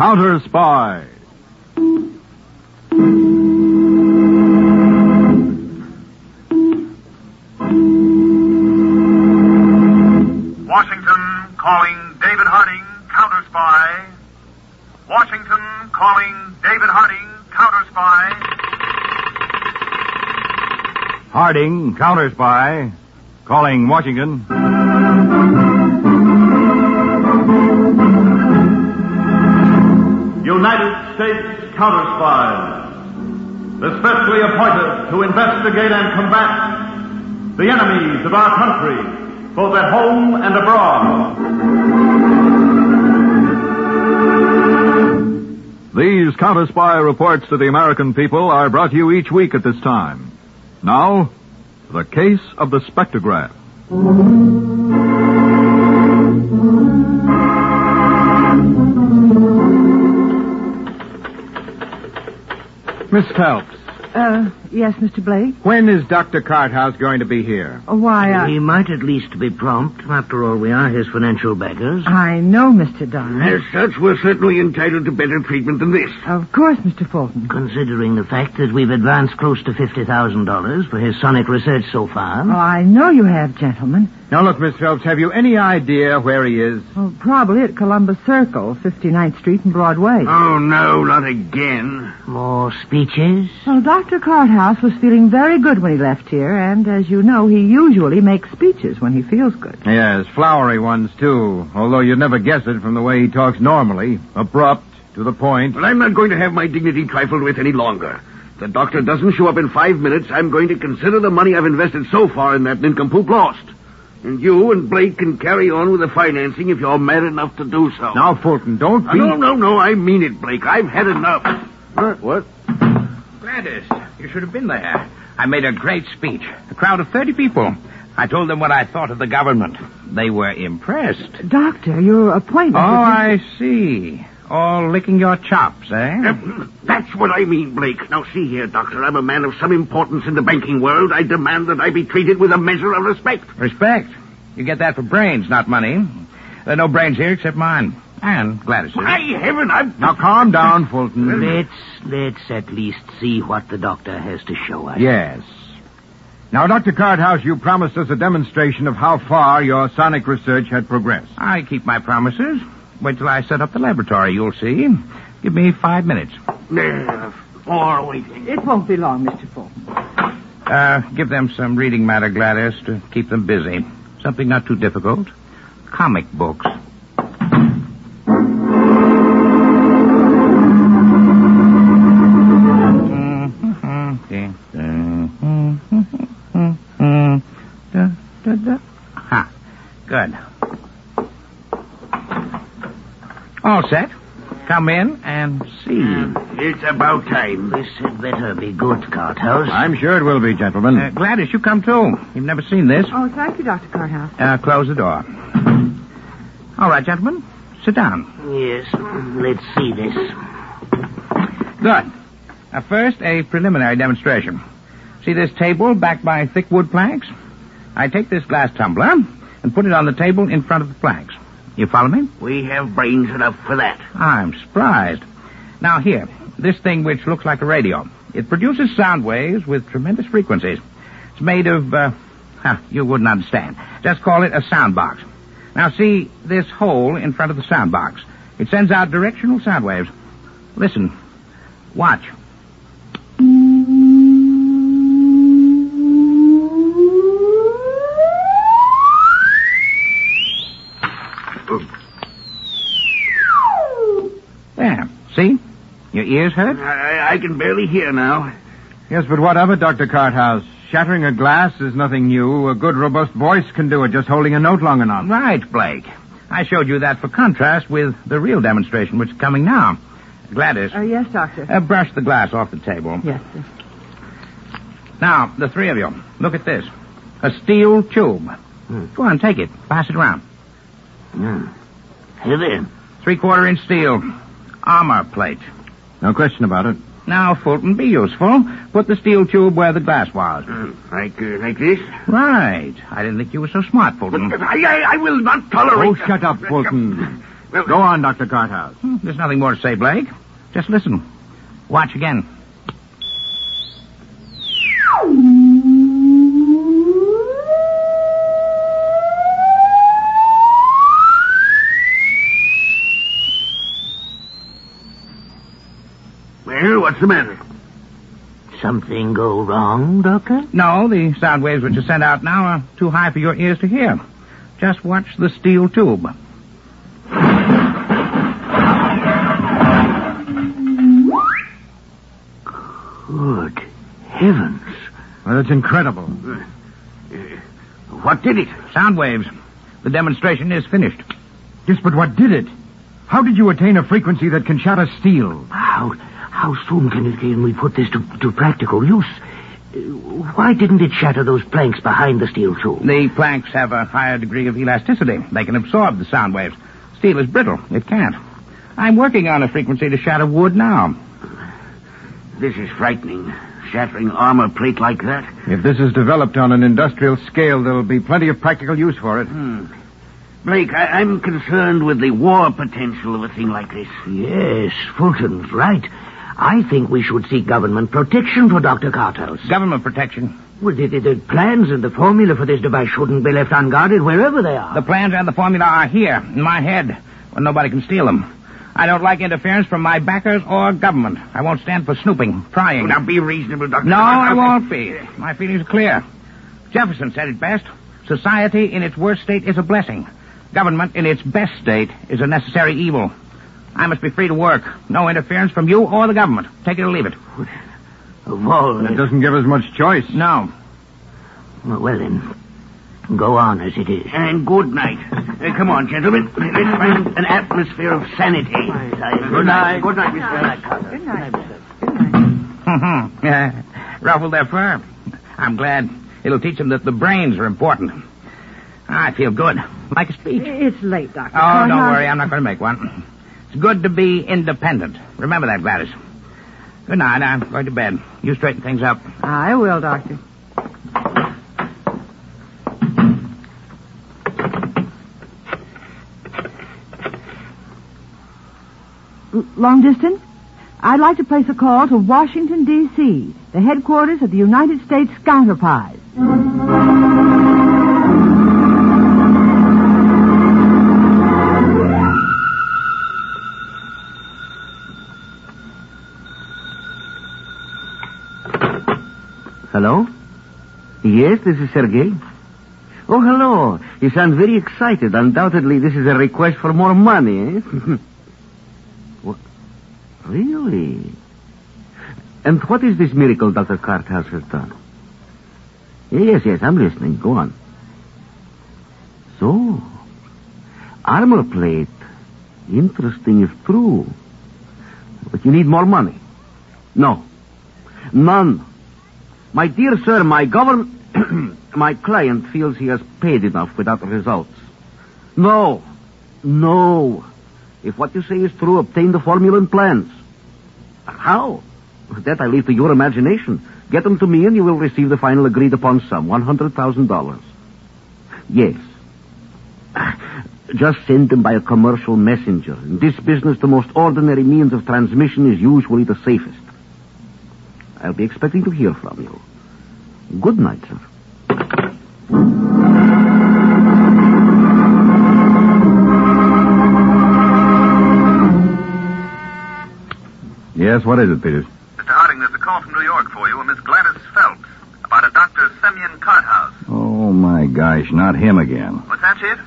Counterspy. Washington calling David Harding, Counterspy. Washington calling David Harding, Counterspy. Harding, Counterspy, calling Washington. United States Counterspies, especially appointed to investigate and combat the enemies of our country, both at home and abroad. These Counterspy reports to the American people are brought to you each week at this time. Now, the case of the spectrograph. Miss Phelps. Yes, Mr. Blake? When is Dr. Carthouse going to be here? Why, He might at least be prompt. After all, we are his financial backers. I know, Mr. Donner. As such, we're certainly entitled to better treatment than this. Of course, Mr. Fulton. Considering the fact that we've advanced close to $50,000 for his sonic research so far. Oh, I know you have, gentlemen. Now, look, Miss Phelps, have you any idea where he is? Oh, probably at Columbus Circle, 59th Street and Broadway. Oh, no, not again. More speeches? Well, Dr. Carthouse was feeling very good when he left here, and as you know, he usually makes speeches when he feels good. Yes, flowery ones, too, although you'd never guess it from the way he talks normally. Abrupt, to the point. Well, I'm not going to have my dignity trifled with any longer. If the doctor doesn't show up in 5 minutes, I'm going to consider the money I've invested so far in that nincompoop lost. And you and Blake can carry on with the financing if you're mad enough to do so. Now, Fulton, don't be... No, I mean it, Blake. I've had enough. What? Gladys, you should have been there. I made a great speech. A crowd of 30 people. I told them what I thought of the government. They were impressed. Doctor, your appointment... I see. All licking your chops, eh? That's what I mean, Blake. Now, see here, Doctor. I'm a man of some importance in the banking world. I demand that I be treated with a measure of respect. Respect? You get that for brains, not money. There are no brains here except mine. And Gladys. My heaven, Now, calm down, Fulton. Let's at least see what the doctor has to show us. Yes. Now, Dr. Carthouse, you promised us a demonstration of how far your sonic research had progressed. I keep my promises. Wait till I set up the laboratory, you'll see. Give me 5 minutes. Or waiting. It won't be long, Mr. Fulton. Give them some reading matter, Gladys, to keep them busy. Something not too difficult. Comic books. Good. All set. Come in and see. It's about time. This had better be good, Carthouse. I'm sure it will be, gentlemen. Gladys, you come too. You've never seen this. Oh, thank you, Dr. Carthouse. Close the door. All right, gentlemen. Sit down. Yes, let's see this. Good. Now, first, a preliminary demonstration. See this table backed by thick wood planks? I take this glass tumbler and put it on the table in front of the planks. You follow me? We have brains enough for that. I'm surprised. Now, here, this thing which looks like a radio. It produces sound waves with tremendous frequencies. It's made of, you wouldn't understand. Just call it a sound box. Now, see this hole in front of the sound box. It sends out directional sound waves. Listen. Watch. There. See? Your ears hurt? I can barely hear now. Yes, but what of it, Dr. Carthouse? Shattering a glass is nothing new. A good, robust voice can do it, just holding a note long enough. Right, Blake. I showed you that for contrast with the real demonstration, which is coming now. Gladys. Yes, Doctor. Brush the glass off the table. Yes, sir. Now, the three of you, look at this. A steel tube. Go on, take it. Pass it around. Heavy. 3/4 inch steel. Armor plate. No question about it. Now, Fulton, be useful. Put the steel tube where the glass was. Like this? Right. I didn't think you were so smart, Fulton. But I will not tolerate... Oh, shut up, Fulton. Well, go on, Dr. Carthouse. There's nothing more to say, Blake. Just listen. Watch again. Well, what's the matter? Something go wrong, Doctor? No, the sound waves which are sent out now are too high for your ears to hear. Just watch the steel tube. Good heavens. Well, that's incredible. What did it? Sound waves. The demonstration is finished. Yes, but what did it? How did you attain a frequency that can shatter steel? How soon can we put this to practical use? Why didn't it shatter those planks behind the steel tube? The planks have a higher degree of elasticity. They can absorb the sound waves. Steel is brittle. It can't. I'm working on a frequency to shatter wood now. This is frightening, shattering armor plate like that. If this is developed on an industrial scale, there'll be plenty of practical use for it. Blake, I'm concerned with the war potential of a thing like this. Yes, Fulton's right. I think we should seek government protection for Dr. Carthouse. Government protection? Well, the plans and the formula for this device shouldn't be left unguarded wherever they are. The plans and the formula are here, in my head, where nobody can steal them. I don't like interference from my backers or government. I won't stand for snooping, prying. Now, be reasonable, Dr. No, Carthouse. I won't be. My feelings are clear. Jefferson said it best. Society in its worst state is a blessing. Government in its best state is a necessary evil. I must be free to work. No interference from you or the government. Take it or leave it. Well, it doesn't give us much choice. No. Well, then, go on as it is. And good night. Come on, gentlemen. Let's find an atmosphere of sanity. Good night. Good night, Mr. Good night, sir. Good night. Ruffled their fur. I'm glad. It'll teach them that the brains are important. I feel good. Make a speech. It's late, Doctor. Oh, don't worry. I'm not going to make one. It's good to be independent. Remember that, Gladys. Good night. I'm going to bed. You straighten things up. I will, Doctor. Long distance? I'd like to place a call to Washington, D.C., the headquarters of the United States Counterspies. Hello? Yes, this is Sergei. Oh, hello. You sound very excited. Undoubtedly, this is a request for more money, eh? What? Really? And what is this miracle Dr. Carthouse has done? Yes, I'm listening. Go on. So, armor plate. Interesting if true. But you need more money. No. None. My dear sir, my client feels he has paid enough without results. No. If what you say is true, obtain the formula and plans. How? That I leave to your imagination. Get them to me and you will receive the final agreed upon sum, $100,000. Yes. Just send them by a commercial messenger. In this business, the most ordinary means of transmission is usually the safest. I'll be expecting to hear from you. Good night, sir. Yes, what is it, Peters? Mr. Harding, there's a call from New York for you, a Miss Gladys Phelps, about a Dr. Semyon Carthouse. Oh, my gosh, not him again. What's that, Chief?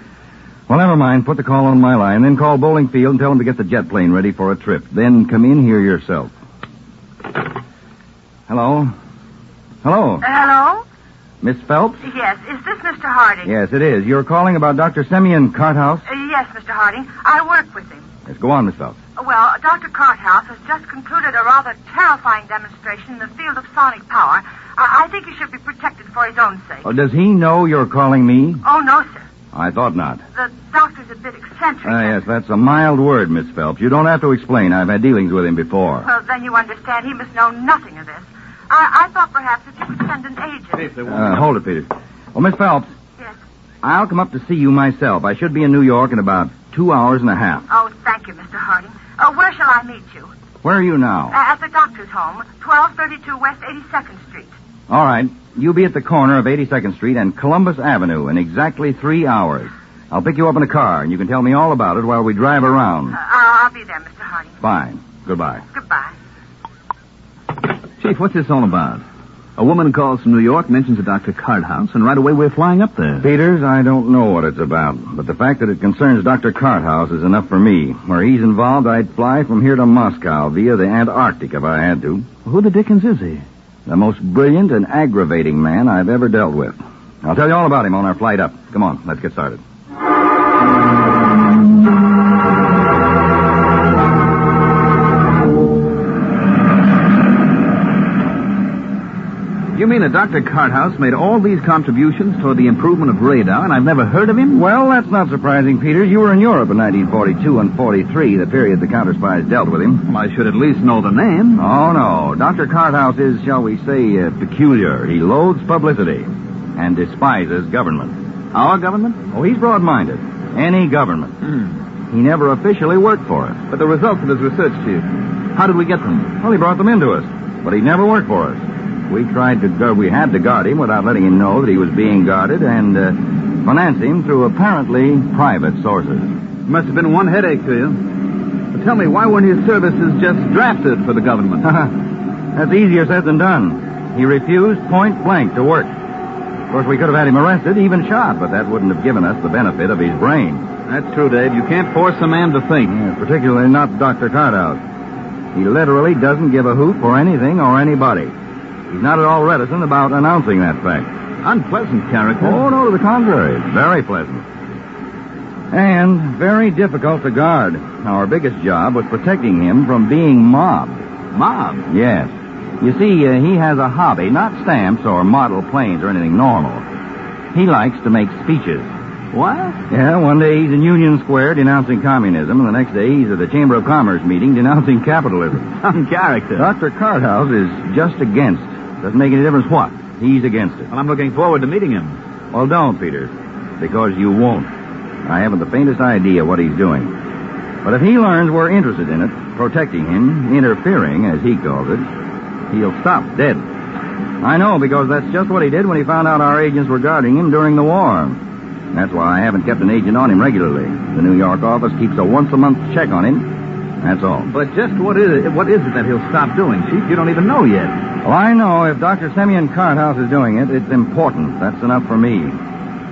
Well, never mind. Put the call on my line, then call Bowling Field and tell them to get the jet plane ready for a trip. Then come in here yourself. Hello? Miss Phelps? Yes, is this Mr. Harding? Yes, it is. You're calling about Dr. Semyon Carthouse? Yes, Mr. Harding. I work with him. Yes, go on, Miss Phelps. Well, Dr. Carthouse has just concluded a rather terrifying demonstration in the field of sonic power. I think he should be protected for his own sake. Oh, does he know you're calling me? Oh, no, sir. I thought not. The doctor's a bit eccentric. Yes, that's a mild word, Miss Phelps. You don't have to explain. I've had dealings with him before. Well, then you understand he must know nothing of this. I thought perhaps that you would send an agent. Hold it, Peter. Oh, Miss Phelps. Yes. I'll come up to see you myself. I should be in New York in about 2.5 hours. Oh, thank you, Mr. Harding. Where shall I meet you? Where are you now? At the doctor's home, 1232 West 82nd Street. All right. You'll be at the corner of 82nd Street and Columbus Avenue in exactly 3 hours. I'll pick you up in a car, and you can tell me all about it while we drive around. I'll be there, Mr. Harding. Fine. Goodbye. Goodbye. Chief, what's this all about? A woman calls from New York, mentions a Dr. Carthouse, and right away we're flying up there. Peters, I don't know what it's about, but the fact that it concerns Dr. Carthouse is enough for me. Where he's involved, I'd fly from here to Moscow via the Antarctic if I had to. Who the dickens is he? The most brilliant and aggravating man I've ever dealt with. I'll tell you all about him on our flight up. Come on, let's get started. You mean that Dr. Carthouse made all these contributions toward the improvement of radar, and I've never heard of him? Well, that's not surprising, Peter. You were in Europe in 1942 and 43, the period the counterspies dealt with him. Well, I should at least know the name. Oh, no. Dr. Carthouse is, shall we say, peculiar. He loathes publicity and despises government. Our government? Oh, he's broad-minded. Any government. He never officially worked for us. But the results of his research, Chief, how did we get them? Well, he brought them into us, but he never worked for us. We had to guard him without letting him know that he was being guarded and finance him through apparently private sources. Must have been one headache to you. But tell me, why weren't his services just drafted for the government? That's easier said than done. He refused point blank to work. Of course, we could have had him arrested, even shot, but that wouldn't have given us the benefit of his brain. That's true, Dave. You can't force a man to think. Yeah, particularly not Dr. Carthouse. He literally doesn't give a hoot for anything or anybody. He's not at all reticent about announcing that fact. Unpleasant character. Oh, no, to the contrary. Very pleasant. And very difficult to guard. Our biggest job was protecting him from being mobbed. Mobbed? Yes. You see, he has a hobby, not stamps or model planes or anything normal. He likes to make speeches. What? Yeah, one day he's in Union Square denouncing communism, and the next day he's at the Chamber of Commerce meeting denouncing capitalism. Some character. Dr. Carthouse is just against. Doesn't make any difference what. He's against it. Well, I'm looking forward to meeting him. Well, don't, Peter, because you won't. I haven't the faintest idea what he's doing. But if he learns we're interested in it, protecting him, interfering, as he calls it, he'll stop dead. I know, because that's just what he did when he found out our agents were guarding him during the war. That's why I haven't kept an agent on him regularly. The New York office keeps a once-a-month check on him. That's all. But just what is it that he'll stop doing, Chief? You don't even know yet. Well, I know. If Dr. Semyon Carthouse is doing it, it's important. That's enough for me.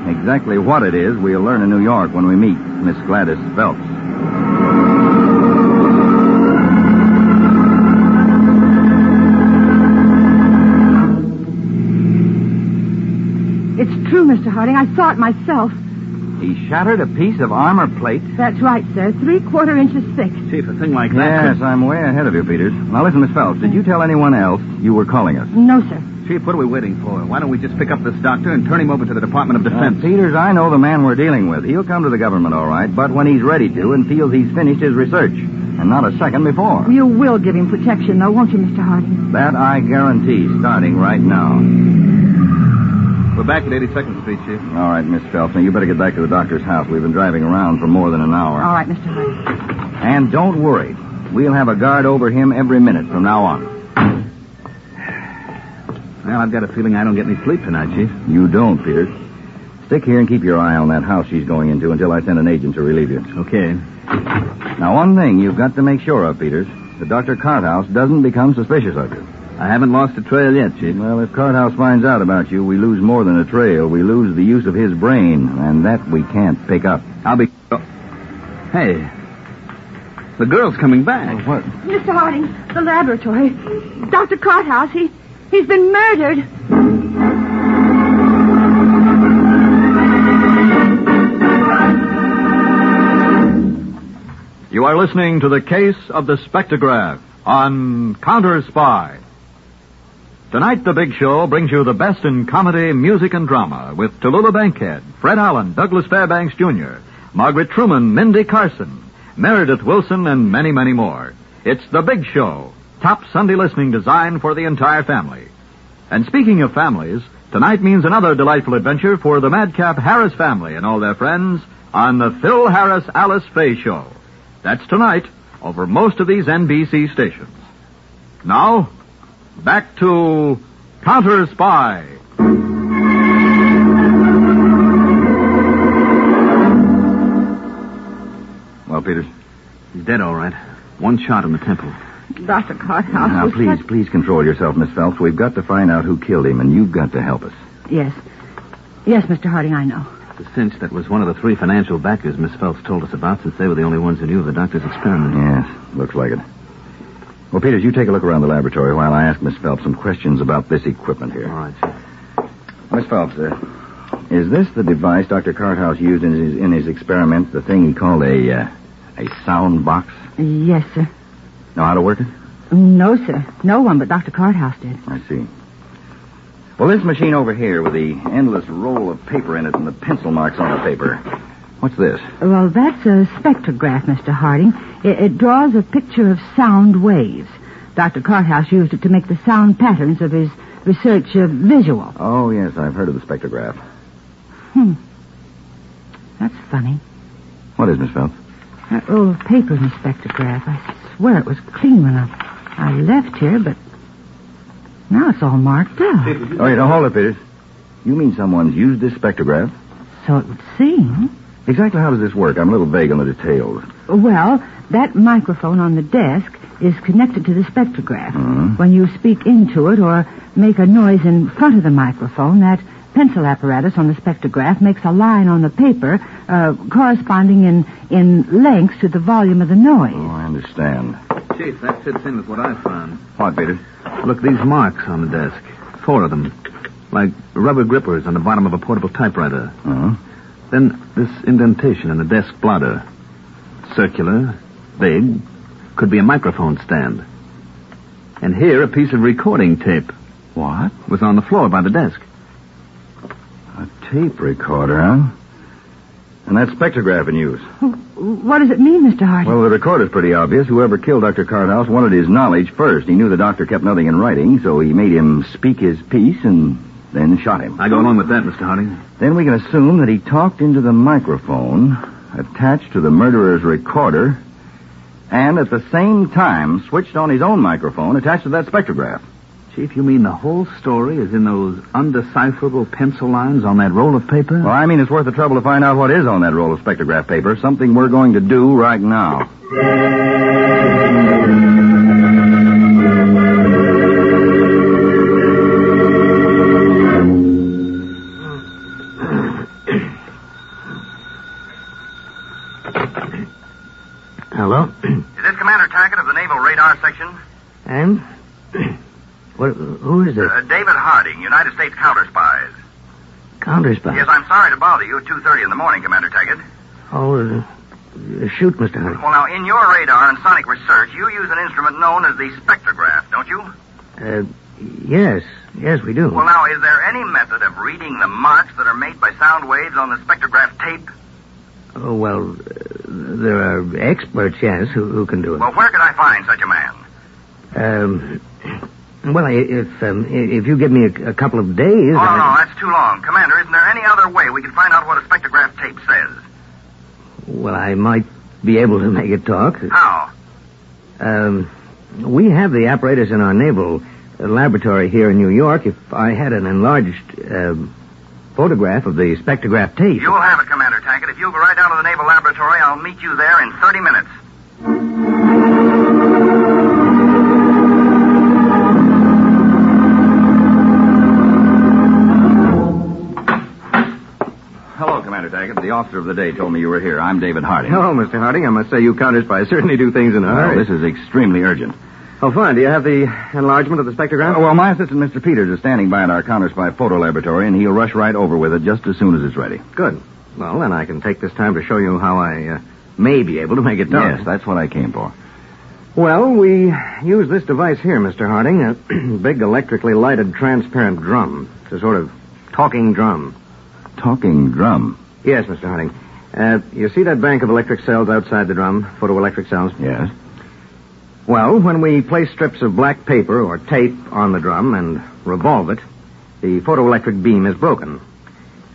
Exactly what it is, we'll learn in New York when we meet Miss Gladys Phelps. It's true, Mr. Harding. I saw it myself. He shattered a piece of armor plate. That's right, sir. 3/4 inches thick. Chief, a thing like that. Yes, I'm way ahead of you, Peters. Now listen, Miss Phelps, did you tell anyone else you were calling us? No, sir. Chief, what are we waiting for? Why don't we just pick up this doctor and turn him over to the Department of Defense? Peters, I know the man we're dealing with. He'll come to the government, all right, but when he's ready to and feels he's finished his research, and not a second before. You will give him protection, though, won't you, Mr. Harding? That I guarantee, starting right now. We're back at 82nd Street, Chief. All right, Miss Phelps. Now, you better get back to the doctor's house. We've been driving around for more than an hour. All right, Mr. Harding. And don't worry. We'll have a guard over him every minute from now on. Well, I've got a feeling I don't get any sleep tonight, Chief. You don't, Peters. Stick here and keep your eye on that house she's going into until I send an agent to relieve you. Okay. Now, one thing you've got to make sure of, Peters, that Dr. Carthouse doesn't become suspicious of you. I haven't lost a trail yet, Chief. Well, if Carthouse finds out about you, we lose more than a trail. We lose the use of his brain, and that we can't pick up. Hey, the girl's coming back. Oh, what? Mr. Harding, the laboratory. Dr. Carthouse, he's been murdered. You are listening to The Case of the Spectrograph on Counterspy. Tonight, The Big Show brings you the best in comedy, music, and drama with Tallulah Bankhead, Fred Allen, Douglas Fairbanks, Jr., Margaret Truman, Mindy Carson, Meredith Wilson, and many, many more. It's The Big Show, top Sunday listening design for the entire family. And speaking of families, Tonight means another delightful adventure for the madcap Harris family and all their friends on the Phil Harris Alice Faye Show. That's tonight over most of these NBC stations. Now, back to Counterspy. Well, Peters, he's dead all right. One shot in the temple. Dr. Carthouse. Now, please control yourself, Miss Phelps. We've got to find out who killed him, and you've got to help us. Yes. Yes, Mr. Harding, I know. The cinch that was one of the three financial backers Miss Phelps told us about, since they were the only ones who knew of the doctor's experiment. Yes, looks like it. Well, Peters, you take a look around the laboratory while I ask Miss Phelps some questions about this equipment here. All right, sir. Miss Phelps, is this the device Dr. Carthouse used in his experiment, the thing he called a sound box? Yes, sir. Know how to work it? No, sir. No one but Dr. Carthouse did. I see. Well, this machine over here with the endless roll of paper in it and the pencil marks on the paper, what's this? Well, that's a spectrograph, Mr. Harding. It draws a picture of sound waves. Dr. Carthouse used it to make the sound patterns of his research visual. Oh, yes, I've heard of the spectrograph. That's funny. What is, Miss Phelps? That roll of paper in the spectrograph. I swear it was clean when I left here, but now it's all marked up. Oh, you don't hold it, Peters. You mean someone's used this spectrograph? So it would seem. Exactly how does this work? I'm a little vague on the details. Well, that microphone on the desk is connected to the spectrograph. Mm-hmm. When you speak into it or make a noise in front of the microphone, that pencil apparatus on the spectrograph makes a line on the paper corresponding in length to the volume of the noise. Oh, I understand. Chief, that fits in with what I found. What, Peter? Look, these marks on the desk. Four of them. Like rubber grippers on the bottom of a portable typewriter. Uh-huh. Then this indentation in the desk blotter. Circular, big, could be a microphone stand. And here a piece of recording tape. What? Was on the floor by the desk. A tape recorder, huh? And that spectrograph in use. What does it mean, Mr. Harding? Well, the recorder's pretty obvious. Whoever killed Dr. Carthouse wanted his knowledge first. He knew the doctor kept nothing in writing, so he made him speak his piece and then shot him. I go along with that, Mr. Harding. Then we can assume that he talked into the microphone attached to the murderer's recorder and at the same time switched on his own microphone attached to that spectrograph. Chief, you mean the whole story is in those undecipherable pencil lines on that roll of paper? Well, I mean it's worth the trouble to find out what is on that roll of spectrograph paper, something we're going to do right now. Hello? Is this Commander Taggart of the Naval Radar Section? And? Who is this? David Harding, United States Counterspies. Counterspies? Yes, I'm sorry to bother you at 2:30 in the morning, Commander Taggart. Oh, shoot, Mr. Harding. Well, now, in your radar and sonic research, you use an instrument known as the spectrograph, don't you? Yes, we do. Well, now, is there any method of reading the marks that are made by sound waves on the spectrograph tape? Oh, well, there are experts, yes, who can do it. Well, where could I find such a man? Well, if you give me a couple of days... No, that's too long. Commander, isn't there any other way we can find out what a spectrograph tape says? Well, I might be able to make it talk. How? We have the apparatus in our naval laboratory here in New York. If I had an enlarged photograph of the spectrograph tape... You'll have it, Commander Taggart. If you'll go right down to the naval laboratory, I'll meet you there in 30 minutes. Taggart, the officer of the day told me you were here. I'm David Harding. Hello, Mr. Harding. I must say you Counterspies certainly do things in a hurry. Well, this is extremely urgent. Oh, fine. Do you have the enlargement of the spectrograph? Well, my assistant, Mr. Peters, is standing by at our Counterspy photo laboratory, and he'll rush right over with it just as soon as it's ready. Good. Well, then I can take this time to show you how I may be able to make it done. Yes, that's what I came for. Well, we use this device here, Mr. Harding, a big electrically lighted transparent drum. It's a sort of talking drum. Talking drum? Yes, Mr. Harding. You see that bank of electric cells outside the drum, photoelectric cells? Yes. Well, when we place strips of black paper or tape on the drum and revolve it, the photoelectric beam is broken,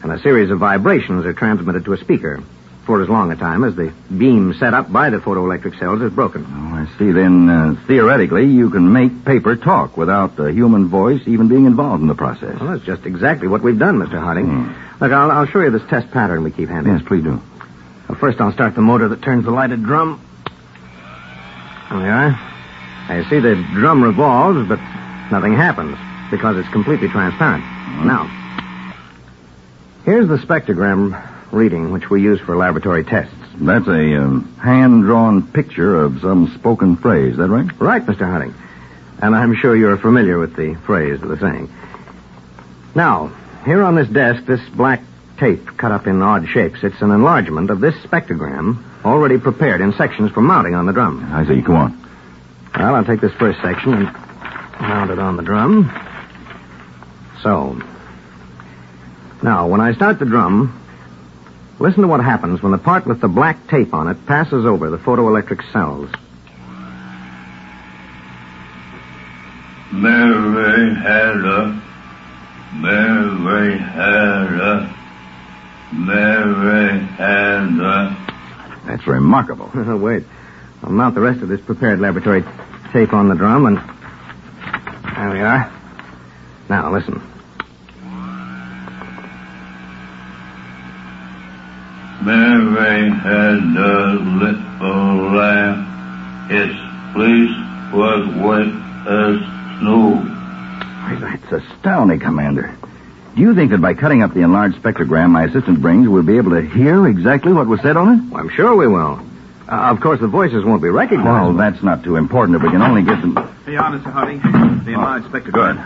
and a series of vibrations are transmitted to a speaker for as long a time as the beam set up by the photoelectric cells is broken. Oh, I see. Then, theoretically, you can make paper talk without the human voice even being involved in the process. Well, that's just exactly what we've done, Mr. Harding. Mm. Look, I'll show you this test pattern we keep handy. Yes, please do. Well, first, I'll start the motor that turns the lighted drum. There we are. Now, you see, the drum revolves, but nothing happens because it's completely transparent. Mm. Now, here's the spectrogram reading, which we use for laboratory tests. That's a hand-drawn picture of some spoken phrase, is that right? Right, Mr. Harding. And I'm sure you're familiar with the phrase of the saying. Now, here on this desk, this black tape cut up in odd shapes, it's an enlargement of this spectrogram already prepared in sections for mounting on the drum. I see. Come on. Well, I'll take this first section and mount it on the drum. So. Now, when I start the drum, listen to what happens when the part with the black tape on it passes over the photoelectric cells. Mary Hannah. Mary Hannah. Mary Hannah. That's remarkable. Wait. I'll mount the rest of this prepared laboratory tape on the drum and... There we are. Now, listen. Mary had a little lamb. Its fleece was white as snow. That's astounding, Commander. Do you think that by cutting up the enlarged spectrogram my assistant brings, we'll be able to hear exactly what was said on it? Well, I'm sure we will. Of course, the voices won't be recognized. Well, that's not too important if we can only get them... Here you are, Mr. Harding. The enlarged spectrogram.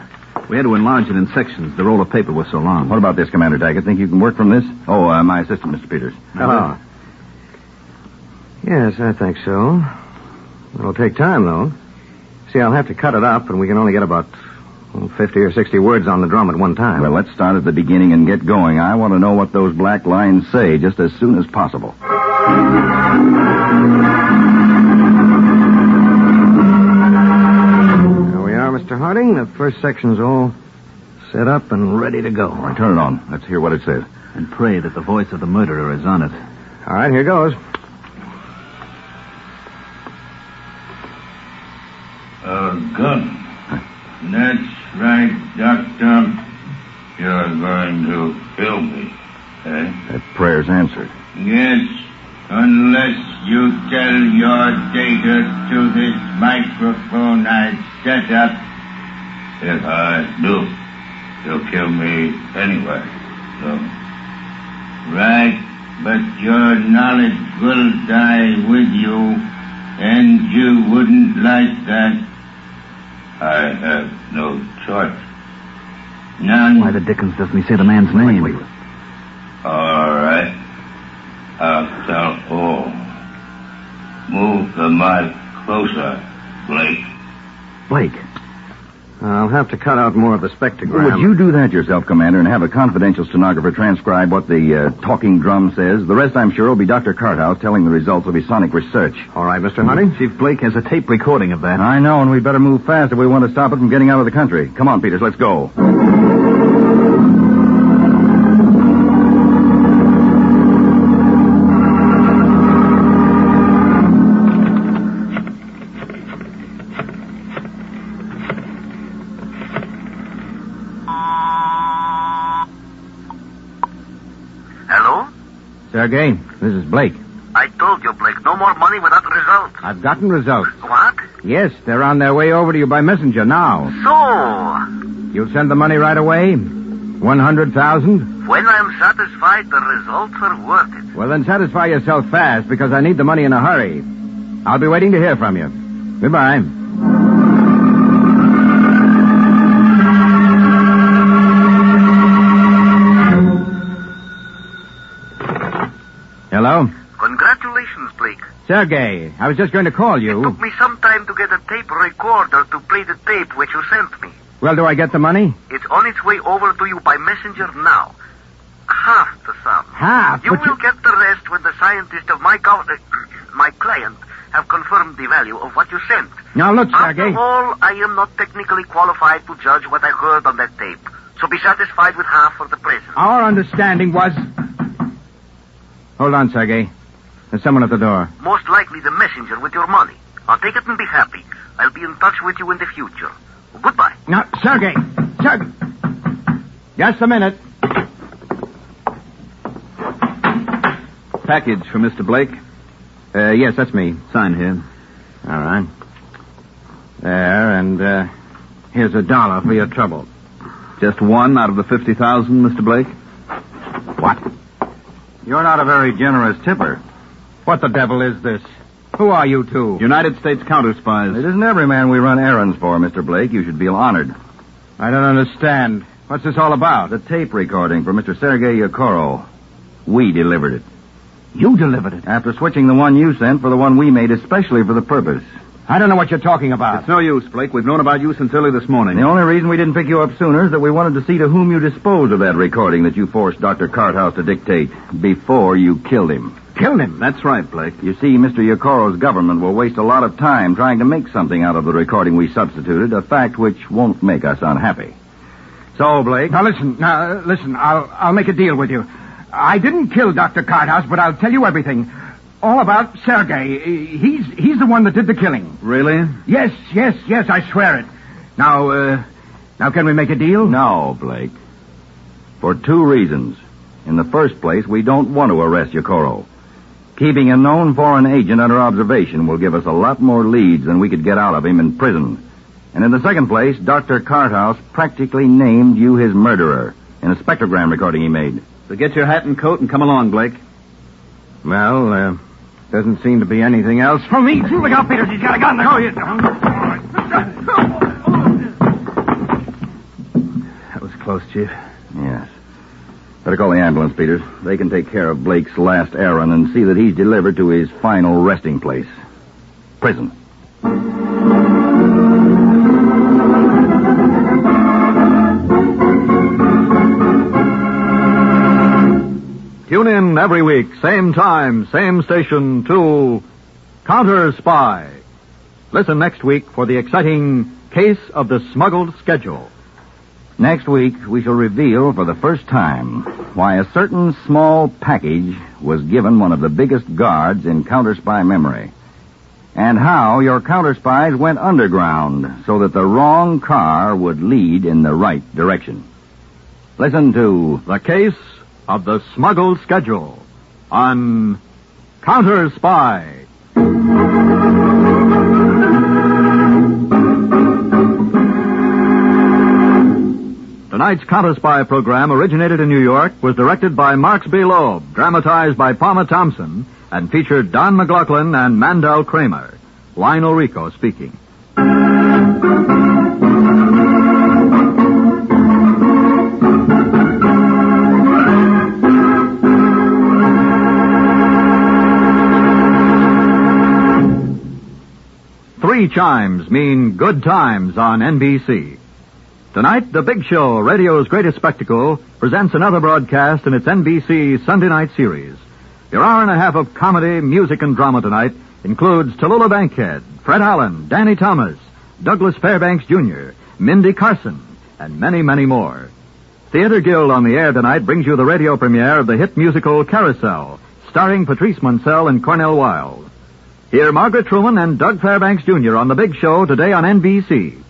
Good. We had to enlarge it in sections. The roll of paper was so long. What about this, Commander Taggart? Think you can work from this? Oh, my assistant, Mr. Peters. Hello. Yes, I think so. It'll take time, though. See, I'll have to cut it up, and we can only get about 50 or 60 words on the drum at one time. Well, let's start at the beginning and get going. I want to know what those black lines say just as soon as possible. Mr. Harding, the first section's all set up and ready to go. All right, turn it on. Let's hear what it says. And pray that the voice of the murderer is on it. All right, here goes. Good. That's right, Doctor. You're going to kill me, eh? That prayer's answered. Yes, unless you tell your data to this microphone I set up. If I do, you'll kill me anyway. So. Right, but your knowledge will die with you, and you wouldn't like that. I have no choice. None. Why the dickens doesn't he say the man's name? Wait. All right. I'll tell all. Move the mic closer, Blake. Blake? I'll have to cut out more of the spectrogram. Would you do that yourself, Commander, and have a confidential stenographer transcribe what the talking drum says? The rest, I'm sure, will be Dr. Carthouse telling the results of his sonic research. All right, Mr. Harding. Chief Blake has a tape recording of that. I know, and we'd better move fast if we want to stop it from getting out of the country. Come on, Peters, let's go. Sergei, this is Blake. I told you, Blake, no more money without results. I've gotten results. What? Yes, they're on their way over to you by messenger now. So? You'll send the money right away? 100,000? When I'm satisfied, the results are worth it. Well, then satisfy yourself fast, because I need the money in a hurry. I'll be waiting to hear from you. Goodbye. Hello? Congratulations, Blake. Sergei, I was just going to call you. It took me some time to get a tape recorder to play the tape which you sent me. Well, do I get the money? It's on its way over to you by messenger now. Half the sum. Half? You will get the rest when the scientist of my client have confirmed the value of what you sent. Now, look, Sergei. After all, I am not technically qualified to judge what I heard on that tape. So be satisfied with half for the present. Our understanding was... Hold on, Sergei. There's someone at the door. Most likely the messenger with your money. Now take it and be happy. I'll be in touch with you in the future. Goodbye. Now, Sergei! Sergei! Just a minute. Package for Mr. Blake. Yes, that's me. Sign here. All right. There, and here's $1 for your trouble. Just one out of the 50,000, Mr. Blake? What? You're not a very generous tipper. What the devil is this? Who are you two? United States Counterspies. It isn't every man we run errands for, Mr. Blake. You should be honored. I don't understand. What's this all about? The tape recording for Mr. Sergei Yakoro. We delivered it. You delivered it? After switching the one you sent for the one we made especially for the purpose. I don't know what you're talking about. It's no use, Blake. We've known about you since early this morning. The only reason we didn't pick you up sooner is that we wanted to see to whom you disposed of that recording that you forced Dr. Carthouse to dictate before you killed him. Killed him? That's right, Blake. You see, Mr. Yakoro's government will waste a lot of time trying to make something out of the recording we substituted, a fact which won't make us unhappy. So, Blake... Now, listen. I'll make a deal with you. I didn't kill Dr. Carthouse, but I'll tell you everything. All about Sergei. He's the one that did the killing. Really? Yes, I swear it. Now, can we make a deal? No, Blake. For two reasons. In the first place, we don't want to arrest Yakoro. Keeping a known foreign agent under observation will give us a lot more leads than we could get out of him in prison. And in the second place, Dr. Carthouse practically named you his murderer in a spectrogram recording he made. So get your hat and coat and come along, Blake. Well, doesn't seem to be anything else for me. Look out, Peters. He's got a gun. Go ahead. That was close, Chief. Yes. Better call the ambulance, Peters. They can take care of Blake's last errand and see that he's delivered to his final resting place. Prison. Tune in every week, same time, same station, to Counterspy. Listen next week for the exciting Case of the Smuggled Schedule. Next week, we shall reveal for the first time why a certain small package was given one of the biggest guards in Counterspy memory, and how your counterspies went underground so that the wrong car would lead in the right direction. Listen to the Case of the Smuggled Schedule on Counterspy. Tonight's Counterspy program originated in New York, was directed by Marks B. Loeb, dramatized by Palmer Thompson, and featured Don McLaughlin and Mandel Kramer. Lionel Rico speaking. Three chimes mean good times on NBC. Tonight, The Big Show, radio's greatest spectacle, presents another broadcast in its NBC Sunday night series. Your hour and a half of comedy, music, and drama tonight includes Tallulah Bankhead, Fred Allen, Danny Thomas, Douglas Fairbanks Jr., Mindy Carson, and many, many more. Theater Guild on the Air tonight brings you the radio premiere of the hit musical Carousel, starring Patrice Munsell and Cornell Wilde. Hear Margaret Truman and Doug Fairbanks Jr. on The Big Show today on NBC.